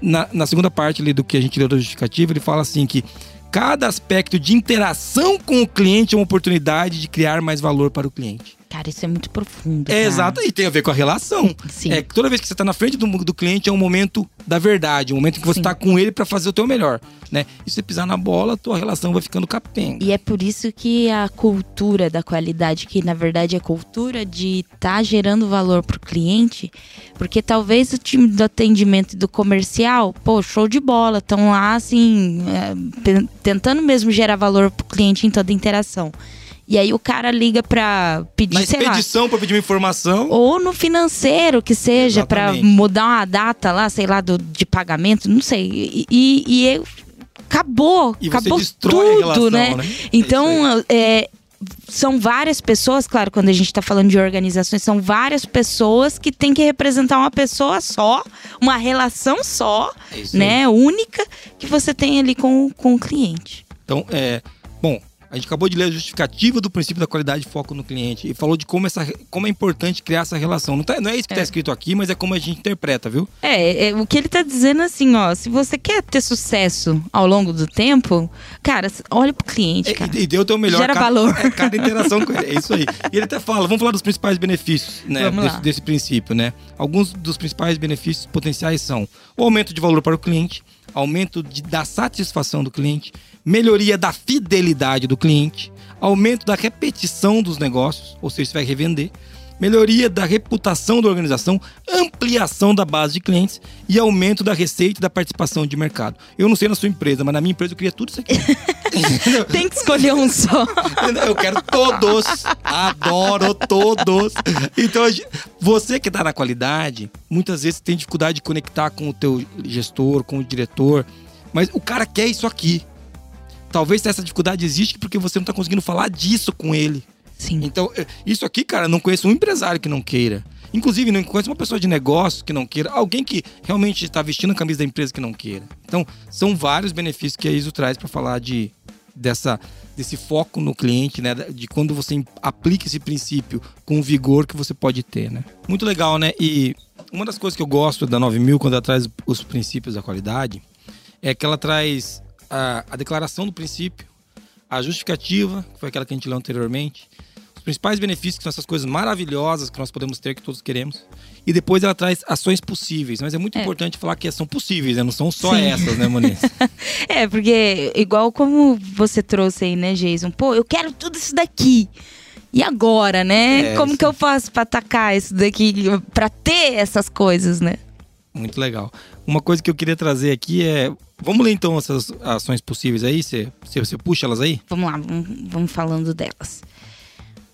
na segunda parte ali do que a gente leu da justificativa, ele fala assim que cada aspecto de interação com o cliente é uma oportunidade de criar mais valor para o cliente. Cara, isso é muito profundo. Cara. É, exato, e tem a ver com a relação. Sim. Toda vez que você está na frente do cliente, é um momento da verdade, um momento em que você está com ele para fazer o teu melhor, né? E se você pisar na bola, a tua relação vai ficando capenga. E é por isso que a cultura da qualidade, que na verdade é cultura de estar gerando valor para o cliente, porque talvez o time do atendimento e do comercial, pô, show de bola, estão lá assim, tentando mesmo gerar valor para o cliente em toda a interação. E aí o cara liga pra pedir, sei lá, na expedição, pra pedir uma informação. Ou no financeiro, que seja. Exatamente. Pra mudar uma data lá, sei lá, de pagamento, não sei. E acabou. E acabou, você destrói tudo, a relação, né? Então, são várias pessoas, claro, quando a gente tá falando de organizações, são várias pessoas que tem que representar uma pessoa só, uma relação só, né? Única, que você tem ali com o cliente. Então, bom... A gente acabou de ler a justificativa do princípio da qualidade de foco no cliente. E falou de como é importante criar essa relação. Não é isso que está escrito aqui, mas é como a gente interpreta, viu? O que ele está dizendo assim, ó. Se você quer ter sucesso ao longo do tempo, cara, olha pro cliente, cara. E dê o teu melhor. Gera valor. Cada interação com ele. É isso aí. E ele até fala, vamos falar dos principais benefícios, né? Desse princípio, né? Alguns dos principais benefícios potenciais são o aumento de valor para o cliente, aumento da satisfação do cliente, melhoria da fidelidade do cliente, aumento da repetição dos negócios, ou seja, você vai revender, melhoria da reputação da organização, ampliação da base de clientes e aumento da receita e da participação de mercado. Eu não sei na sua empresa, mas na minha empresa eu queria tudo isso aqui. Tem que escolher um só. Eu quero todos. Adoro todos. Então, você que está na qualidade, muitas vezes tem dificuldade de conectar com o teu gestor, com o diretor, mas o cara quer isso aqui. talvez essa dificuldade existe porque você não está conseguindo falar disso com ele. Sim. Então, isso aqui, cara, não conheço um empresário que não queira. Inclusive, não conheço uma pessoa de negócio que não queira. Alguém que realmente está vestindo a camisa da empresa que não queira. Então, são vários benefícios que a ISO traz para falar desse foco no cliente, né? De quando você aplica esse princípio com o vigor que você pode ter, né? Muito legal, né? E uma das coisas que eu gosto da 9000, quando ela traz os princípios da qualidade, é que ela traz a declaração do princípio, a justificativa, que foi aquela que a gente leu anteriormente, os principais benefícios, que são essas coisas maravilhosas que nós podemos ter, que todos queremos. E depois ela traz ações possíveis. Mas é muito importante falar que são possíveis, né? Não são só essas, né, Monise? É, porque igual como você trouxe aí, né, Jason? Pô, eu quero tudo isso daqui. E agora, né? É, como que eu faço pra atacar isso daqui, pra ter essas coisas, né? Muito legal. Uma coisa que eu queria trazer aqui é... Vamos ler então essas ações possíveis aí? Você puxa elas aí? Vamos lá, vamos falando delas.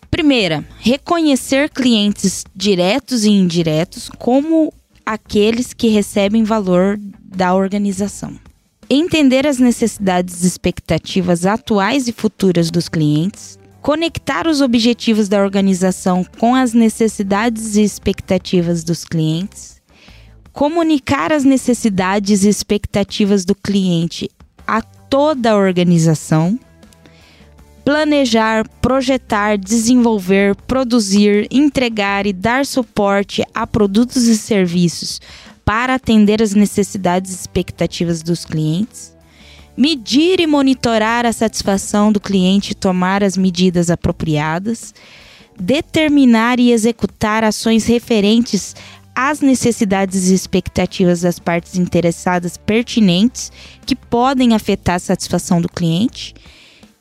Primeira, reconhecer clientes diretos e indiretos como aqueles que recebem valor da organização. Entender as necessidades e expectativas atuais e futuras dos clientes. Conectar os objetivos da organização com as necessidades e expectativas dos clientes. Comunicar as necessidades e expectativas do cliente a toda a organização. Planejar, projetar, desenvolver, produzir, entregar e dar suporte a produtos e serviços para atender as necessidades e expectativas dos clientes. Medir e monitorar a satisfação do cliente e tomar as medidas apropriadas. Determinar e executar ações referentes as necessidades e expectativas das partes interessadas pertinentes que podem afetar a satisfação do cliente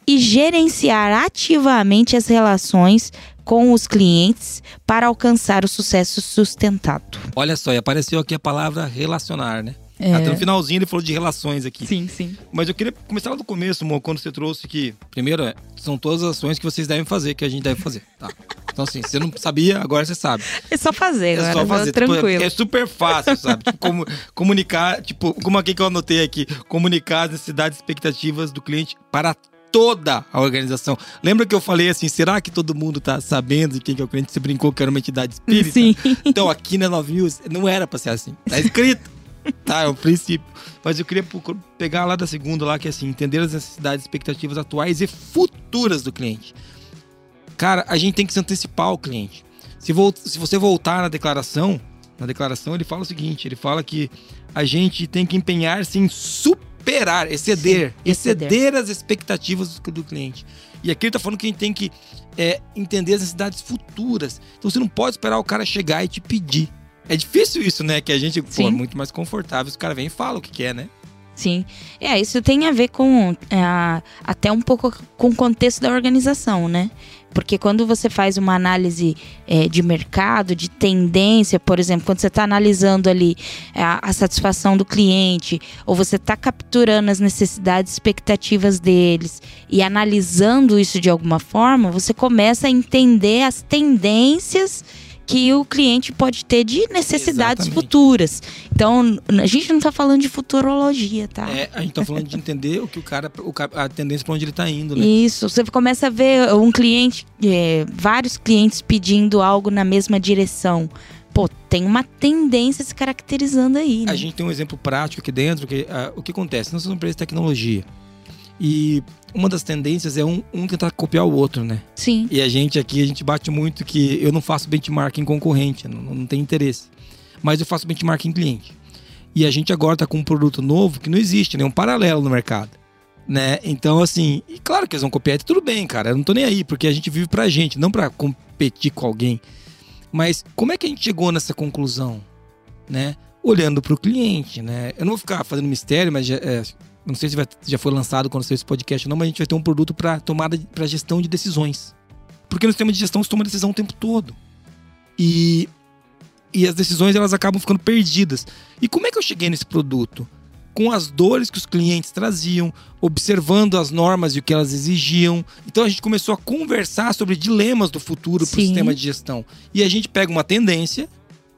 e gerenciar ativamente as relações com os clientes para alcançar o sucesso sustentado. Olha só, e apareceu aqui a palavra relacionar, né? É. Até no finalzinho ele falou de relações aqui. Sim, sim. Mas eu queria começar lá do começo, Mo, quando você trouxe que, primeiro, são todas as ações que vocês devem fazer, que a gente deve fazer, tá? Então assim, você não sabia, agora você sabe. É só fazer, agora. É só fazer, tranquilo. É super fácil, sabe? Tipo, comunicar, tipo, como aqui que eu anotei aqui, comunicar as necessidades e expectativas do cliente para toda a organização. Lembra que eu falei assim, será que todo mundo tá sabendo de quem que é o cliente? Você brincou que era uma entidade espírita? Sim. Então aqui na 9000 não era pra ser assim, tá escrito. Tá, é um princípio. Mas eu queria pegar lá da segunda lá, que é assim, entender as necessidades e expectativas atuais e futuras do cliente. Cara, a gente tem que se antecipar ao cliente. Se você voltar na declaração ele fala o seguinte, ele fala que a gente tem que empenhar-se em superar, exceder as expectativas do cliente. E aqui ele tá falando que a gente tem que entender as necessidades futuras. Então você não pode esperar o cara chegar e te pedir. É difícil isso, né? Que a gente, é muito mais confortável. O cara vem e fala o que quer, né? Sim. Isso tem a ver com... até um pouco com o contexto da organização, né? Porque quando você faz uma análise de mercado, de tendência, por exemplo, quando você está analisando ali a satisfação do cliente, ou você está capturando as necessidades e expectativas deles e analisando isso de alguma forma, você começa a entender as tendências que o cliente pode ter de necessidades futuras. Então, a gente não tá falando de futurologia, tá? A gente tá falando de entender o que a tendência para onde ele tá indo, né? Isso, você começa a ver um cliente, vários clientes pedindo algo na mesma direção. Pô, tem uma tendência se caracterizando aí, né? A gente tem um exemplo prático aqui dentro, que o que acontece? Nós somos uma empresa de tecnologia. E uma das tendências é um tentar copiar o outro, né? Sim. E a gente bate muito que eu não faço benchmarking concorrente, não tem interesse. Mas eu faço benchmarking cliente. E a gente agora tá com um produto novo que não existe, né? Um paralelo no mercado, né? Então, assim, e claro que eles vão copiar, tudo bem, cara. Eu não tô nem aí, porque a gente vive pra gente, não pra competir com alguém. Mas como é que a gente chegou nessa conclusão, né? Olhando pro cliente, né? Eu não vou ficar fazendo mistério, mas... não sei se já foi lançado quando saiu esse podcast ou não, mas a gente vai ter um produto para tomada, para gestão de decisões. Porque no sistema de gestão se toma decisão o tempo todo. E as decisões elas acabam ficando perdidas. E como é que eu cheguei nesse produto? Com as dores que os clientes traziam, observando as normas e o que elas exigiam. Então a gente começou a conversar sobre dilemas do futuro para o sistema de gestão. E a gente pega uma tendência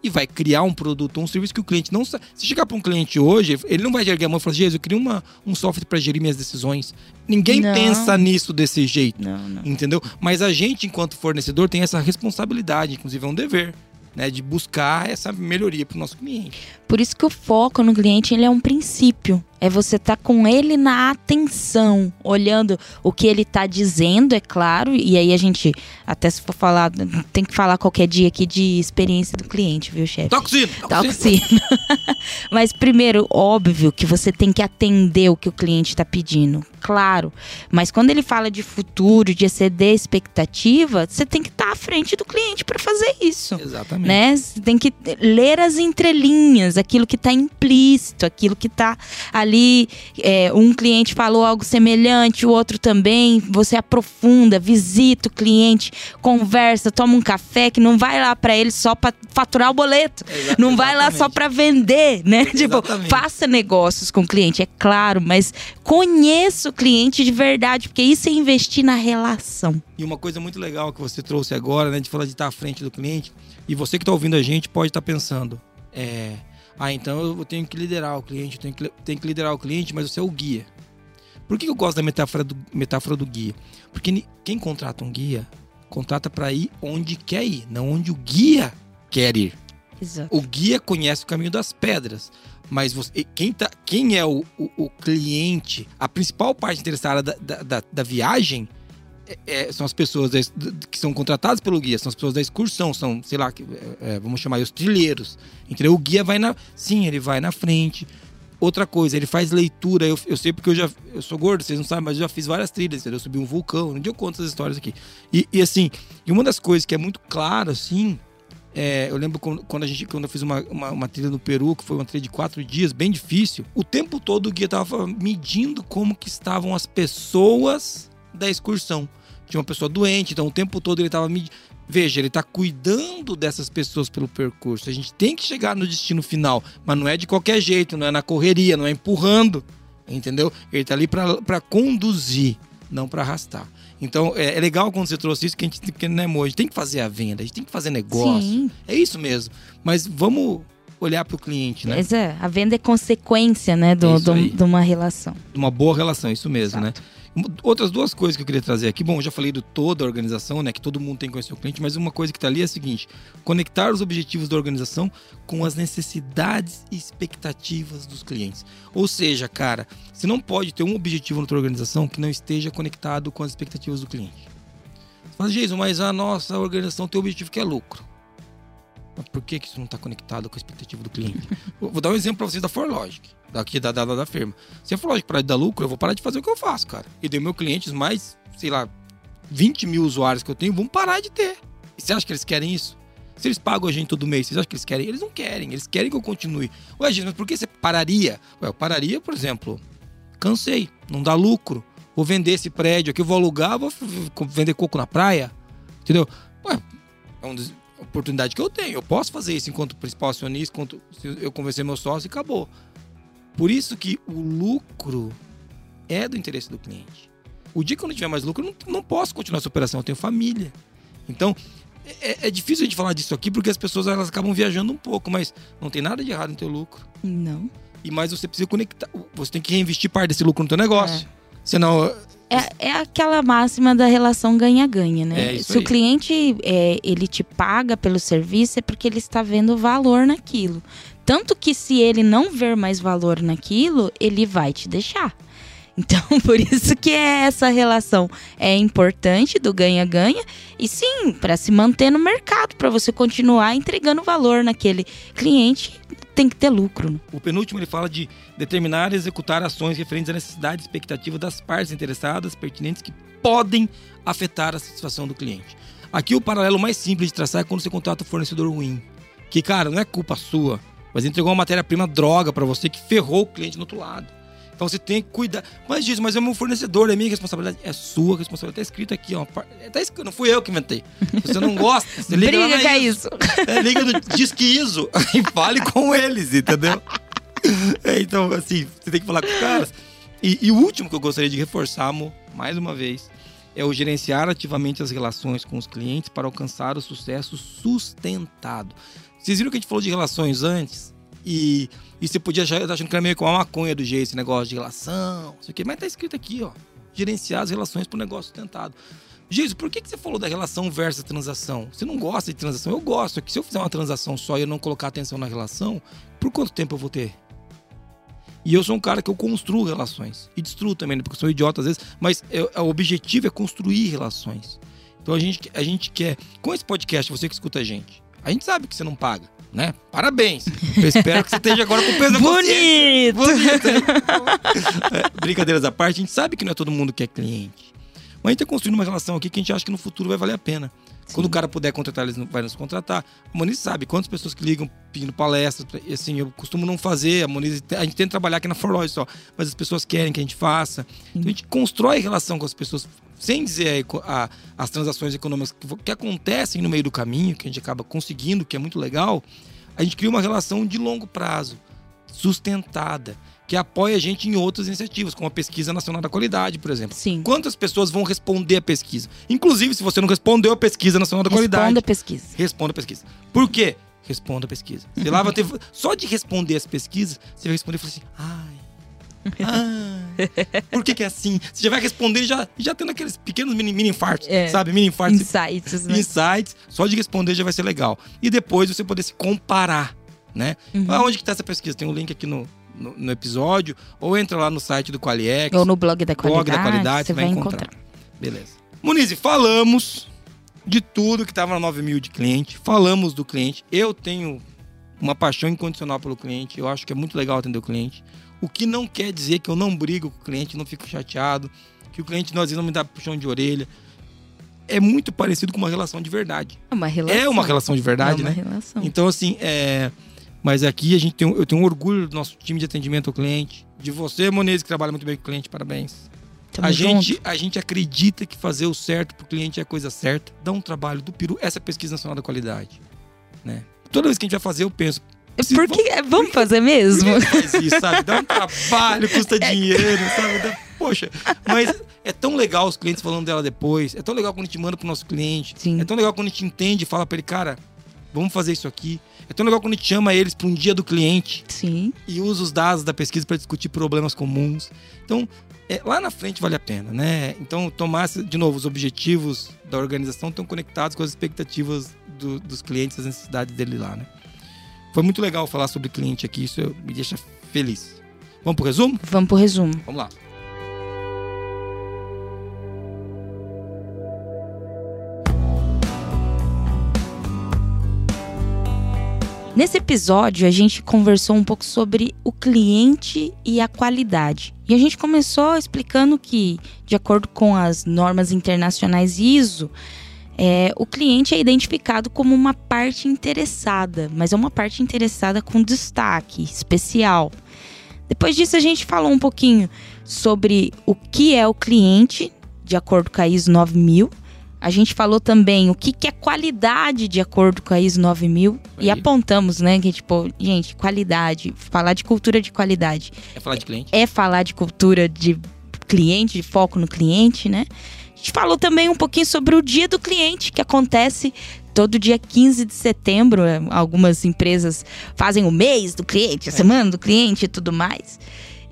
e vai criar um produto ou um serviço que o cliente não sabe. Se chegar para um cliente hoje, ele não vai gerar a mão e falar, Jesus, eu queria um software para gerir minhas decisões. Ninguém pensa nisso desse jeito, entendeu? Mas a gente, enquanto fornecedor, tem essa responsabilidade, inclusive é um dever, né, de buscar essa melhoria para o nosso cliente. Por isso que o foco no cliente, ele é um princípio. É você estar com ele na atenção, olhando o que ele está dizendo, é claro. E aí a gente, até se for falar, tem que falar qualquer dia aqui de experiência do cliente, viu, chefe? Toxina. Mas primeiro, óbvio que você tem que atender o que o cliente está pedindo, claro. Mas quando ele fala de futuro, de exceder expectativa, você tem que estar à frente do cliente para fazer isso. Exatamente. Né? Você tem que ler as entrelinhas, aquilo que está implícito, aquilo que está ali, um cliente falou algo semelhante, o outro também. Você aprofunda, visita o cliente, conversa, toma um café, que não vai lá para ele só para faturar o boleto. Não vai lá só para vender, né? Exatamente. Tipo, faça negócios com o cliente, é claro, mas conheça o cliente de verdade, porque isso é investir na relação. E uma coisa muito legal que você trouxe agora, né, de falar de estar à frente do cliente, e você que está ouvindo a gente pode estar pensando, então eu tenho que liderar o cliente, eu tenho que liderar o cliente, mas você é o guia. Por que eu gosto da metáfora do guia? Porque quem contrata um guia, contrata para ir onde quer ir, não onde o guia quer ir. Exato. O guia conhece o caminho das pedras, mas você, quem é o cliente, a principal parte interessada da viagem, são as pessoas que são contratadas pelo guia, são as pessoas da excursão, são, sei lá, vamos chamar aí os trilheiros, entendeu? O guia ele vai na frente. Outra coisa, ele faz leitura, eu sei porque eu sou gordo, vocês não sabem, mas eu já fiz várias trilhas, entendeu? Eu subi um vulcão, um dia eu conto essas histórias aqui. E assim, e uma das coisas que é muito clara, assim, eu lembro quando eu fiz uma trilha no Peru, que foi uma trilha de 4 dias, bem difícil, o tempo todo o guia tava medindo como que estavam as pessoas da excursão. Tinha uma pessoa doente, então o tempo todo ele estava... Veja, ele está cuidando dessas pessoas pelo percurso. A gente tem que chegar no destino final, mas não é de qualquer jeito, não é na correria, não é empurrando, entendeu? Ele está ali para conduzir, não para arrastar. Então, é legal quando você trouxe isso, que a gente tem que fazer a venda, a gente tem que fazer negócio. Sim. É isso mesmo. Mas vamos olhar para o cliente, né? Mas a venda é consequência, né, de uma relação. De uma boa relação, isso mesmo, exato, né? Outras duas coisas que eu queria trazer aqui. Bom, eu já falei de toda a organização, né? Que todo mundo tem que conhecer o cliente, mas uma coisa que está ali é a seguinte: conectar os objetivos da organização com as necessidades e expectativas dos clientes. Ou seja, cara, você não pode ter um objetivo na tua organização que não esteja conectado com as expectativas do cliente. Você fala, Jason, mas a nossa organização tem um objetivo que é lucro. Mas por que isso não está conectado com a expectativa do cliente? Vou dar um exemplo para vocês da Forlógica, daqui da firma. Se a Forlógica parar de dar lucro, eu vou parar de fazer o que eu faço, cara. E dei meus clientes mais, sei lá, 20 mil usuários que eu tenho, vão parar de ter. E você acha que eles querem isso? Se eles pagam a gente todo mês, vocês acham que eles querem? Eles não querem, eles querem que eu continue. Ué, gente, mas por que você pararia? Ué, eu pararia, por exemplo, cansei, não dá lucro, vou vender esse prédio aqui, eu vou alugar, vou vender coco na praia, entendeu? Ué, é um dos... oportunidade que eu tenho, eu posso fazer isso enquanto principal acionista, enquanto eu convencer meu sócio e acabou. Por isso que o lucro é do interesse do cliente. O dia que eu não tiver mais lucro, eu não posso continuar essa operação, eu tenho família. Então, é difícil a gente falar disso aqui, porque as pessoas elas acabam viajando um pouco, mas não tem nada de errado em ter lucro. Não. E mais você precisa conectar, você tem que reinvestir parte desse lucro no teu negócio. Senão... É aquela máxima da relação ganha-ganha, né? Se o cliente ele te paga pelo serviço, é porque ele está vendo valor naquilo. Tanto que se ele não ver mais valor naquilo, ele vai te deixar. Então, por isso que essa relação é importante do ganha-ganha. E sim, para se manter no mercado, para você continuar entregando valor naquele cliente, tem que ter lucro. Né? O penúltimo, ele fala de determinar e executar ações referentes à necessidade e expectativa das partes interessadas pertinentes que podem afetar a satisfação do cliente. Aqui o paralelo mais simples de traçar é quando você contrata um fornecedor ruim. Que, cara, não é culpa sua, mas entregou uma matéria-prima droga para você que ferrou o cliente do outro lado. Então você tem que cuidar. Mas diz, mas é meu fornecedor, é minha responsabilidade. É sua responsabilidade. Tá escrito aqui, ó. Tá escrito, não fui eu que inventei. Se você não gosta, você liga lá na ISO. Liga no Disque ISO e fale com eles, entendeu? Então, assim, você tem que falar com os caras. E o último que eu gostaria de reforçar, amor, mais uma vez, é o gerenciar ativamente as relações com os clientes para alcançar o sucesso sustentado. Vocês viram que a gente falou de relações antes? E você podia estar achando que era meio que uma maconha do jeito, esse negócio de relação, não sei o quê. Mas tá escrito aqui, ó. Gerenciar as relações para o negócio sustentado. Jesus, por que você falou da relação versus transação? Você não gosta de transação? Eu gosto. É que se eu fizer uma transação só e eu não colocar atenção na relação, por quanto tempo eu vou ter? E eu sou um cara que eu construo relações. E destruo também, né? Porque eu sou idiota às vezes. Mas o objetivo é construir relações. Então a gente quer... Com esse podcast, você que escuta a gente sabe que você não paga, né? Parabéns. Eu espero que você esteja agora com peso na consciência. Bonito! Brincadeiras à parte, a gente sabe que não é todo mundo que é cliente. Mas a gente está construindo uma relação aqui que a gente acha que no futuro vai valer a pena. Sim. Quando o cara puder contratar, ele vai nos contratar. A Monise sabe quantas pessoas que ligam pedindo palestra. Assim, eu costumo não fazer. A Monise, a gente tenta trabalhar aqui na Forlógica só, mas as pessoas querem que a gente faça. Então a gente constrói relação com as pessoas, sem dizer as transações econômicas que acontecem no meio do caminho, que a gente acaba conseguindo, que é muito legal. A gente cria uma relação de longo prazo, sustentada, que apoia a gente em outras iniciativas, como a Pesquisa Nacional da Qualidade, por exemplo. Sim. Quantas pessoas vão responder a pesquisa? Inclusive, se você não respondeu a Pesquisa Nacional da Qualidade... Responda a pesquisa. Responda a pesquisa. Por quê? Responda a pesquisa. Sei lá, vai ter... Só de responder as pesquisas, você vai responder e falar assim... por que é assim? Você já vai responder já tendo aqueles pequenos mini infartos, sabe? Mini infartos. Insights, né? Insights. Só de responder já vai ser legal. E depois você poder se comparar, né? Onde que tá essa pesquisa? Tem um link aqui no episódio, ou entra lá no site do Qualiex. Ou no blog da Qualidade. Você vai encontrar. Beleza. Monise, falamos de tudo que tava na 9.000 de cliente. Falamos do cliente. Eu tenho uma paixão incondicional pelo cliente. Eu acho que é muito legal atender o cliente. O que não quer dizer que eu não brigo com o cliente, não fico chateado, que o cliente às vezes não me dá puxão de orelha. É muito parecido com uma relação de verdade. É uma relação de verdade, né? Então, assim, mas aqui eu tenho um orgulho do nosso time de atendimento ao cliente, de você, Monise, que trabalha muito bem com o cliente, parabéns. A gente acredita que fazer o certo pro cliente é a coisa certa, dá um trabalho do peru, essa Pesquisa Nacional da Qualidade, né? Toda vez que a gente vai fazer, eu penso... Vamos fazer mesmo? Faz isso, sabe? Dá um trabalho, custa dinheiro, sabe? Poxa, mas é tão legal os clientes falando dela depois. É tão legal quando a gente manda pro nosso cliente. Sim. É tão legal quando a gente entende e fala pra ele, cara, vamos fazer isso aqui. É tão legal quando a gente chama eles pra um dia do cliente. Sim. E usa os dados da pesquisa pra discutir problemas comuns. Então, lá na frente vale a pena, né? Então, tomar, de novo, os objetivos da organização estão conectados com as expectativas dos clientes, as necessidades dele lá, né? Foi muito legal falar sobre cliente aqui, isso me deixa feliz. Vamos pro resumo? Vamos pro resumo. Vamos lá. Nesse episódio, a gente conversou um pouco sobre o cliente e a qualidade. E a gente começou explicando que, de acordo com as normas internacionais ISO, o cliente é identificado como uma parte interessada, mas é uma parte interessada com destaque especial. Depois disso, a gente falou um pouquinho sobre o que é o cliente, de acordo com a ISO 9000. A gente falou também o que é qualidade, de acordo com a ISO 9000. Aí. E apontamos, né, que tipo, gente, qualidade, falar de cultura de qualidade. É falar de cliente? É falar de cultura de cliente, de foco no cliente, né? A gente falou também um pouquinho sobre o Dia do Cliente, que acontece todo dia 15 de setembro. Algumas empresas fazem o mês do cliente, a semana do cliente e tudo mais.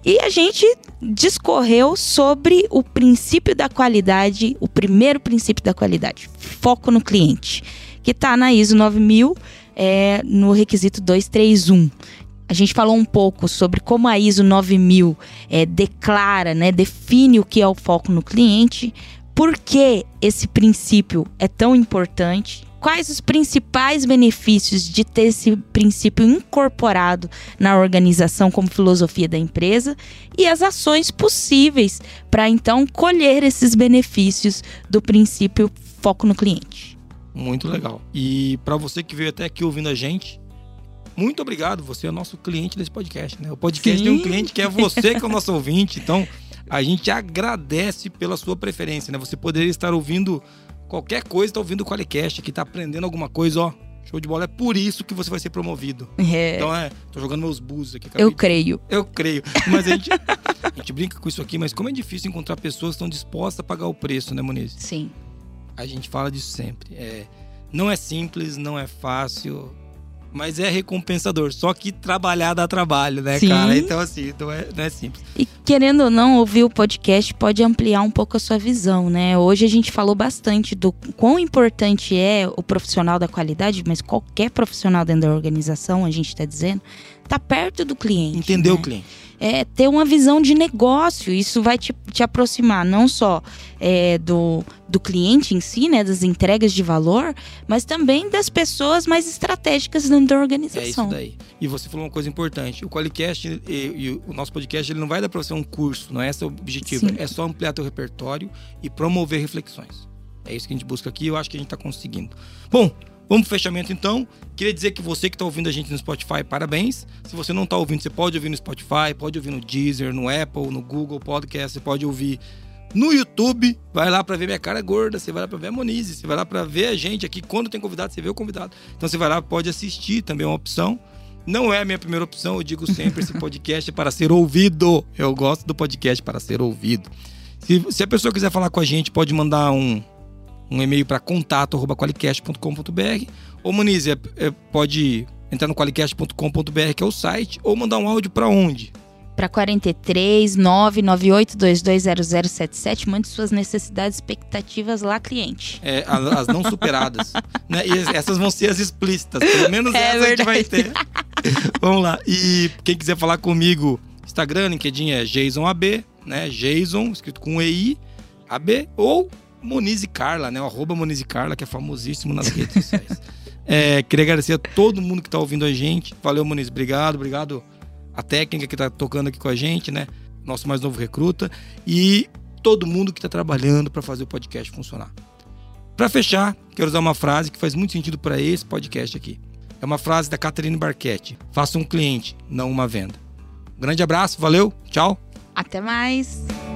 E a gente discorreu sobre o princípio da qualidade, o primeiro princípio da qualidade, foco no cliente, que está na ISO 9000, no requisito 231. A gente falou um pouco sobre como a ISO 9000 declara, né, define o que é o foco no cliente. Por que esse princípio é tão importante? Quais os principais benefícios de ter esse princípio incorporado na organização como filosofia da empresa? E as ações possíveis para, então, colher esses benefícios do princípio foco no cliente. Muito legal. E para você que veio até aqui ouvindo a gente, muito obrigado. Você é o nosso cliente desse podcast, né? O podcast tem um cliente que é você, que é o nosso ouvinte, então... A gente agradece pela sua preferência, né? Você poderia estar ouvindo qualquer coisa, tá ouvindo o QualiCast, que tá aprendendo alguma coisa, ó. Show de bola. É por isso que você vai ser promovido. Então tô jogando meus búzios aqui. Cara. Eu creio. Mas a gente brinca com isso aqui, mas como é difícil encontrar pessoas que estão dispostas a pagar o preço, né, Monise? Sim. A gente fala disso sempre. Não é simples, não é fácil. mas é recompensador. Só que trabalhar dá trabalho, né, cara? Então, assim, não é simples. E querendo ou não, ouvir o podcast pode ampliar um pouco a sua visão, né? Hoje a gente falou bastante do quão importante é o profissional da qualidade, mas qualquer profissional dentro da organização, a gente está dizendo, tá perto do cliente. Entender, né? O cliente. É, ter uma visão de negócio, isso vai te aproximar não só do cliente em si, né, das entregas de valor, mas também das pessoas mais estratégicas dentro da organização. É isso daí. E você falou uma coisa importante, o QualiCast e o nosso podcast, ele não vai dar para você um curso, não é esse o objetivo, Sim. É só ampliar teu repertório e promover reflexões. É isso que a gente busca aqui e eu acho que a gente está conseguindo. Bom, vamos pro fechamento, então. Queria dizer que você que está ouvindo a gente no Spotify, parabéns. Se você não está ouvindo, você pode ouvir no Spotify, pode ouvir no Deezer, no Apple, no Google Podcast, você pode ouvir no YouTube. Vai lá para ver minha cara gorda, você vai lá para ver a Monise, você vai lá para ver a gente aqui. Quando tem convidado, você vê o convidado. Então você vai lá, pode assistir, também é uma opção. Não é a minha primeira opção, eu digo sempre, esse podcast é para ser ouvido. Eu gosto do podcast para ser ouvido. Se a pessoa quiser falar com a gente, pode mandar um e-mail para contato@qualicast.com.br, ou Monise, pode entrar no qualicast.com.br, que é o site, ou mandar um áudio para onde? Para 43998220077, mande suas necessidades, expectativas lá, cliente. É, as não superadas. Né? E essas vão ser as explícitas, pelo menos essa verdade. A gente vai ter. Vamos lá. E quem quiser falar comigo, Instagram, LinkedIn é JasonAB, né? Jason, escrito com EI, AB, ou Monise Carla, né? O arroba Monise Carla, que é famosíssimo nas redes sociais. Queria agradecer a todo mundo que está ouvindo a gente. Valeu, Monise. Obrigado a técnica que está tocando aqui com a gente, né? Nosso mais novo recruta. E todo mundo que está trabalhando para fazer o podcast funcionar. Para fechar, quero usar uma frase que faz muito sentido para esse podcast aqui. É uma frase da Caterine Barquete. Faça um cliente, não uma venda. Um grande abraço, valeu, tchau. Até mais.